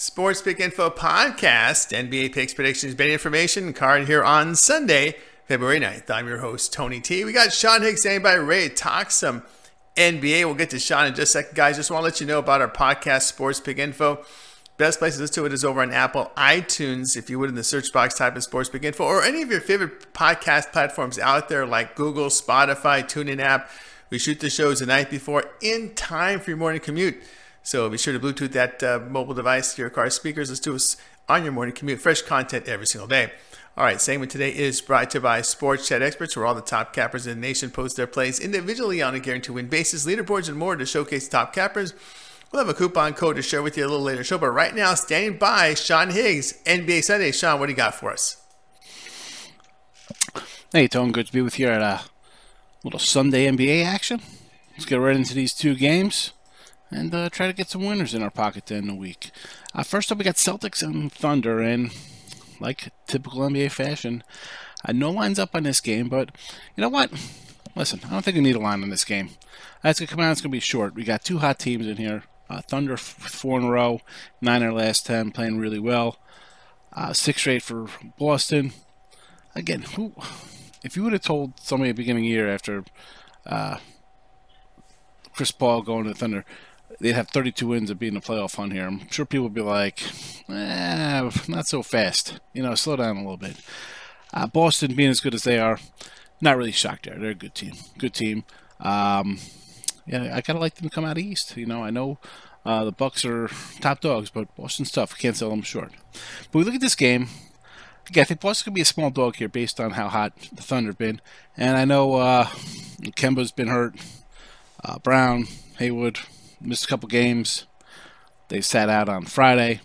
Sports Pick Info podcast, NBA picks, predictions, betting information card here on Sunday, February 9th. I'm your host, Tony T. We got Sean Higgs standing by ready to talk some NBA. We'll get to Sean in just a second, guys. Just want to let you know about our podcast, Sports Pick Info. Best place to listen to it is over on Apple iTunes. If you would, in the search box, type in Sports Pick Info or any of your favorite podcast platforms out there like Google, Spotify, TuneIn app. We shoot the shows the night before in time for your morning commute. So be sure to Bluetooth that mobile device to your car speakers. Let's do us on your morning commute. Fresh content every single day. All right, segment today is brought to you by Sports Chat Experts, where all the top cappers in the nation post their plays individually on a guaranteed win basis, leaderboards, and more to showcase top cappers. We'll have a coupon code to share with you a little later in the show, but right now, standing by, Sean Higgs, NBA Sunday. Sean, what do you got for us? Hey, Tone, good to be with you at a little Sunday NBA action. Let's get right into these two games and try to get some winners in our pocket to end the week. First up, we got Celtics and Thunder, and like typical NBA fashion, no lines up on this game, but you know what? Listen, I don't think we need a line on this game. That's going to come out. It's going to be short. We got two hot teams in here. Thunder, four in a row, nine in their last 10, playing really well. Six straight for Boston. Again, if you would have told somebody at the beginning of the year after Chris Paul going to the Thunder, they'd have 32 wins and be in the playoff hunt here, I'm sure people would be like, not so fast. You know, slow down a little bit. Boston being as good as they are, not really shocked there. They're a good team. Yeah, I kind of like them to come out of East. You know, I know the Bucks are top dogs, but Boston's tough. Can't sell them short. But we look at this game. Again, I think Boston's going to be a small dog here based on how hot the Thunder have been. And I know Kemba's been hurt. Brown, Haywood missed a couple games. They sat out on Friday.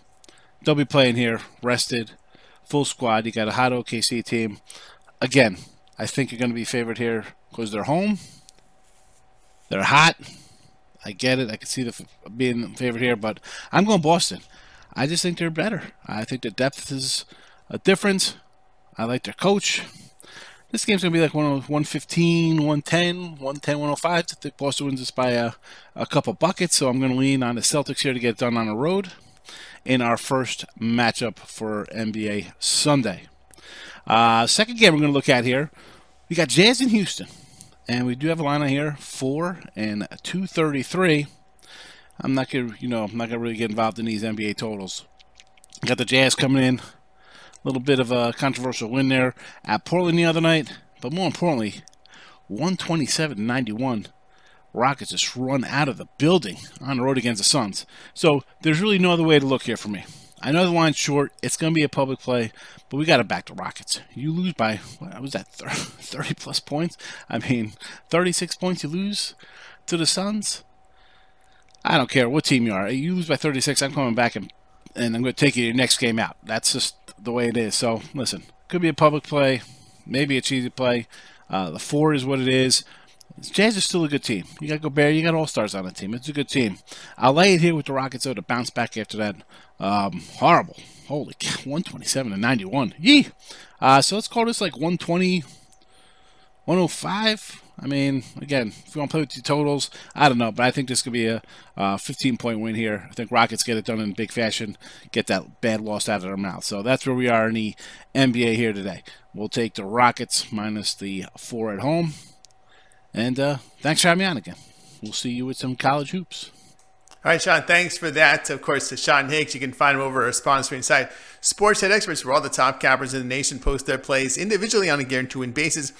They'll be playing here, rested, full squad. You got a hot OKC team. Again, I think you're going to be favored here because they're home. They're hot. I get it. I can see them being favored here, but I'm going Boston. I just think they're better. I think the depth is a difference. I like their coach. This game's going to be like 115, 110, 105. I think Boston wins this by a couple buckets, so I'm going to lean on the Celtics here to get it done on the road in our first matchup for NBA Sunday. Second game we're going to look at here, we got Jazz in Houston. And we do have a line on here, 4 and 233. I'm not gonna really get involved in these NBA totals. Got the Jazz coming in, a little bit of a controversial win there at Portland the other night, but more importantly, 127-91. Rockets just run out of the building on the road against the Suns. So there's really no other way to look here for me. I know the line's short. It's going to be a public play, but we got to back the Rockets. You lose by, 30-plus points? 36 points you lose to the Suns? I don't care what team you are. You lose by 36, I'm coming back, and I'm going to take you to your next game out. That's just the way it is. So, listen, could be a public play, maybe a cheesy play. The 4 is what it is. Jazz is still a good team. You got Gobert. You got All-Stars on the team. It's a good team. I'll lay it here with the Rockets, though, to bounce back after that. Horrible. Holy cow. 127-91. Yee! So let's call this like 120, 105. Again, if you want to play with your totals, I don't know, but I think this could be a 15-point win here. I think Rockets get it done in big fashion, get that bad loss out of their mouth. So that's where we are in the NBA here today. We'll take the Rockets minus the 4 at home. And thanks for having me on again. We'll see you with some college hoops. All right, Sean, thanks for that. Of course, to Sean Higgs, you can find him over at our sponsoring site, Sports Chat Experts, where all the top cappers in the nation post their plays individually on a guaranteed win basis.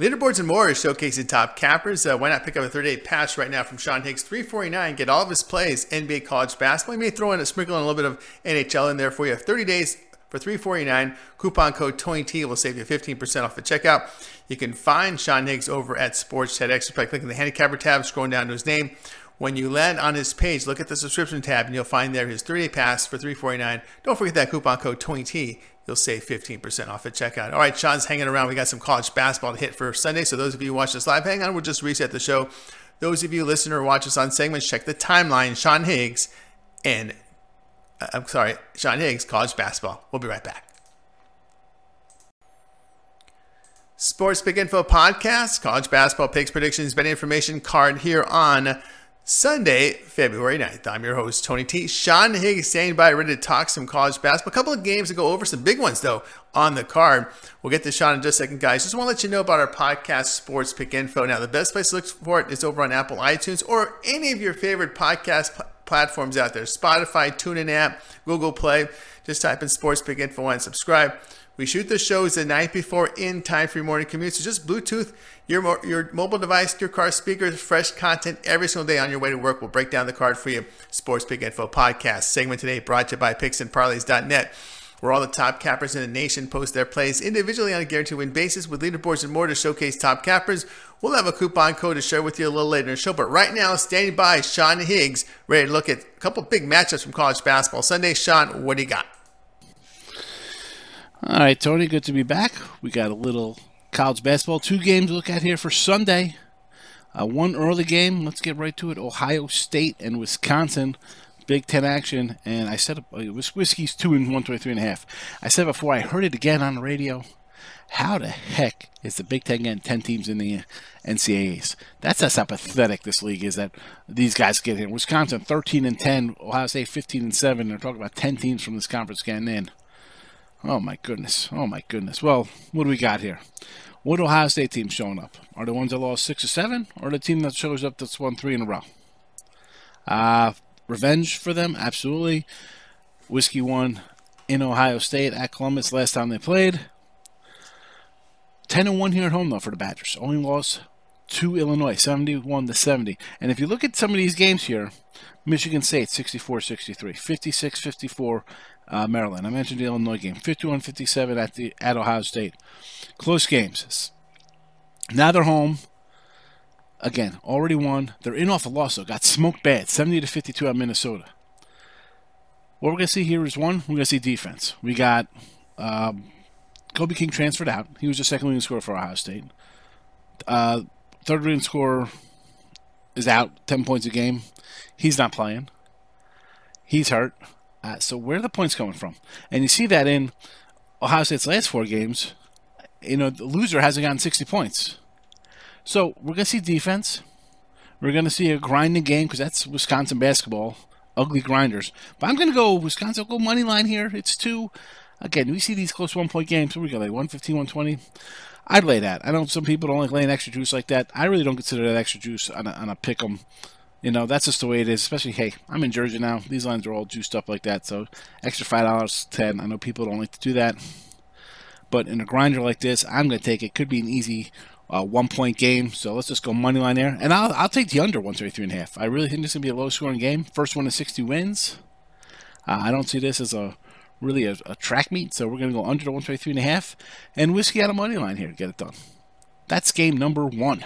Leaderboards and more are showcasing top cappers. Why not pick up a 38 patch right now from Sean Higgs, $349. Get all of his plays, NBA, college basketball. You may throw in a sprinkle and a little bit of NHL in there for you. 30 days for $349. Coupon code TONYT will save you 15% off the checkout. You can find Sean Higgs over at Sports Chat Experts by clicking the handicapper tab, scrolling down to his name. When you land on his page, look at the subscription tab, and you'll find there his 3-day pass for $349. Don't forget that coupon code TONYT. You'll save 15% off at checkout. All right, Sean's hanging around. We got some college basketball to hit for Sunday. So those of you who watch this live, hang on. We'll just reset the show. Those of you who listen or watch us on segments, check the timeline. Sean Higgs and Sean Higgs, college basketball. We'll be right back. Sports Pick Info podcast, college basketball picks, predictions, betting information card here on Sunday, February 9th. I'm your host, Tony T. Sean Higgs standing by, ready to talk some college basketball. A couple of games to go over, some big ones, though, on the card. We'll get to Sean in just a second, guys. Just want to let you know about our podcast, Sports Pick Info. Now, the best place to look for it is over on Apple iTunes or any of your favorite podcast platforms out there. Spotify, TuneIn app, Google Play. Just type in Sports Pick Info and subscribe. We shoot the shows the night before in time for your morning commute. So just Bluetooth your mobile device, your car speakers, fresh content every single day on your way to work. We'll break down the card for you. Sports Pick Info podcast segment today brought to you by PicksAndParlays.net, where all the top cappers in the nation post their plays individually on a guaranteed win basis with leaderboards and more to showcase top cappers. We'll have a coupon code to share with you a little later in the show. But right now, standing by, Sean Higgs, ready to look at a couple big matchups from college basketball Sunday. Sean, what do you got? All right, Tony, good to be back. We got a little college basketball. Two games to look at here for Sunday. One early game. Let's get right to it. Ohio State and Wisconsin. Big Ten action. And I said it was Whiskey's 2 and 123.5. I said before, I heard it again on the radio. How the heck is the Big Ten getting 10 teams in the NCAAs? That's how pathetic this league is that these guys get in. Wisconsin 13 and 10. Ohio State 15 and 7. They're talking about 10 teams from this conference getting in. Oh, my goodness. Oh, my goodness. Well, what do we got here? What Ohio State team showing up? Are the ones that lost 6 or 7, or the team that shows up that's won 3 in a row? Revenge for them? Absolutely. Whiskey won in Ohio State at Columbus last time they played. 10-1 here at home, though, for the Badgers. Only lost to Illinois, 71-70. And if you look at some of these games here, Michigan State, 64-63, 56-54, Maryland. I mentioned the Illinois game, 51-57 at Ohio State. Close games. Now they're home. Again, already won. They're in off a loss, though. Got smoked bad, 70-52 at Minnesota. What we're going to see here is, one, we're going to see defense. We got Kobe King transferred out. He was the second leading scorer for Ohio State. Third leading scorer is out, 10 points a game. He's not playing. He's hurt. So where are the points coming from? And you see that in Ohio State's last 4 games. You know, the loser hasn't gotten 60 points. So we're going to see defense. We're going to see a grinding game because that's Wisconsin basketball. Ugly grinders. But I'm going to go Wisconsin. I'll go money line here. It's 2. Again, we see these close one-point games. Here we go, like 115, 120. I'd lay that. I know some people don't like laying extra juice like that. I really don't consider that extra juice on a pick 'em. You know, that's just the way it is, especially, hey, I'm in Jersey now. These lines are all juiced up like that, so extra $5, 10. I know people don't like to do that. But in a grinder like this, I'm going to take it. Could be an easy one-point game, so let's just go money line there. And I'll take the under 133.5. I really think this is going to be a low-scoring game. First one to 60 wins. I don't see this as a track meet, so we're going to go under the 133.5. And Whiskey out of money line here to get it done. That's game number 1.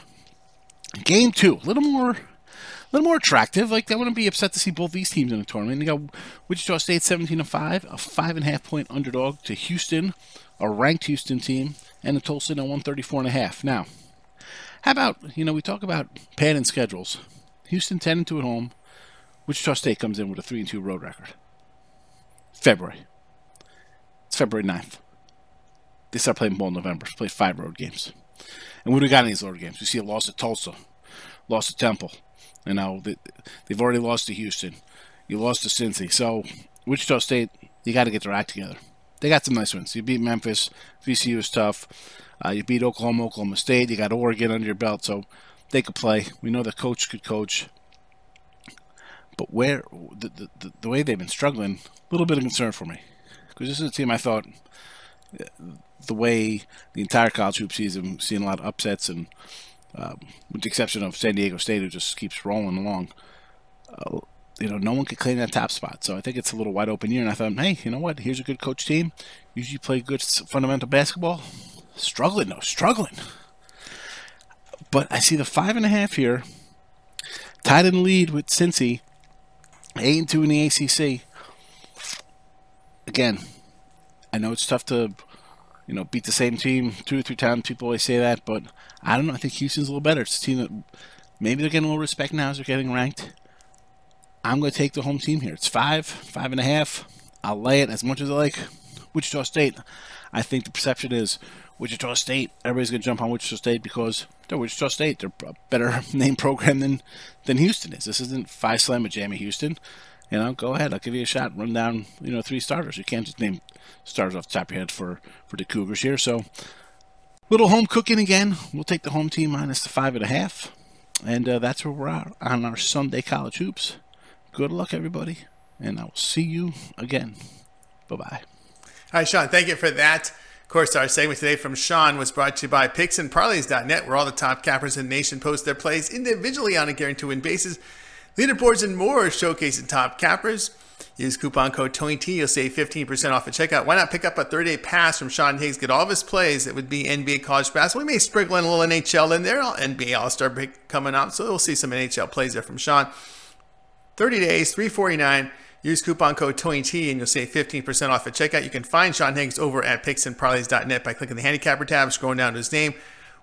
Game 2, a little more attractive. Like, I wouldn't be upset to see both these teams in the tournament. You got Wichita State 17-5, a 5.5-point underdog to Houston, a ranked Houston team, and the Tulsa at 134.5. Now, how about, you know, we talk about padding schedules. Houston 10-2 at home. Wichita State comes in with a 3-2 road record. February. It's February 9th. They start playing ball in November. Play 5 road games. And what do we got in these road games? We see a loss to Tulsa, loss to Temple. You know, they've already lost to Houston. You lost to Cincy. So, Wichita State, you got to get their act together. They got some nice wins. You beat Memphis. VCU is tough. You beat Oklahoma State. You got Oregon under your belt. So, they could play. We know the coach could coach. But where the way they've been struggling, a little bit of concern for me. Because this is a team I thought, the way the entire college hoop season, seeing a lot of upsets and, with the exception of San Diego State, who just keeps rolling along, you know, no one could claim that top spot. So I think it's a little wide open year. And I thought, hey, you know what? Here's a good coach team. Usually play good fundamental basketball. Struggling, though. Struggling. But I see the 5.5 here. Tied in lead with Cincy. 8-2 in the ACC. Again, I know it's tough to, you know, beat the same team 2 or 3 times. People always say that, but I don't know. I think Houston's a little better. It's a team that maybe they're getting a little respect now as they're getting ranked. I'm going to take the home team here. It's 5.5. I'll lay it as much as I like. Wichita State, I think the perception is Wichita State. Everybody's going to jump on Wichita State because No, which Trust State, they're a better name program than Houston is. This isn't five slam at Jamie Houston. You know, go ahead. I'll give you a shot. Run down, you know, three starters. You can't just name starters off the top of your head for the Cougars here. So, little home cooking again. We'll take the home team minus the 5.5. And that's where we're at on our Sunday College Hoops. Good luck, everybody. And I will see you again. Bye-bye. All right, Sean, thank you for that. Of course, our segment today from Sean was brought to you by PicksAndParlays.net, where all the top cappers in the nation post their plays individually on a guaranteed-win basis. Leaderboards and more showcasing top cappers. Use coupon code TONYT. You'll save 15% off at checkout. Why not pick up a 30-day pass from Sean Higgs? Get all of his plays. It would be NBA college basketball. We may sprinkle in a little NHL in there. NBA All-Star break coming up, so we'll see some NHL plays there from Sean. 30 days, $349. Use coupon code TONYT and you'll save 15% off at checkout. You can find Sean Higgs over at PicksAndParlays.net by clicking the handicapper tab, scrolling down to his name.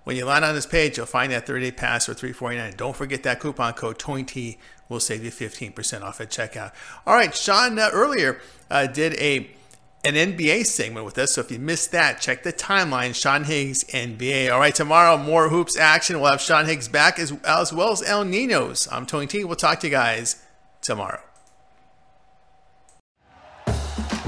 When you land on this page, you'll find that 30-day pass for $349. Don't forget that coupon code TONYT will save you 15% off at checkout. All right, Sean earlier did an NBA segment with us, so if you missed that, check the timeline, Sean Higgs, NBA. All right, tomorrow, more hoops action. We'll have Sean Higgs back as well as El Nino's. I'm Tony T. We'll talk to you guys tomorrow.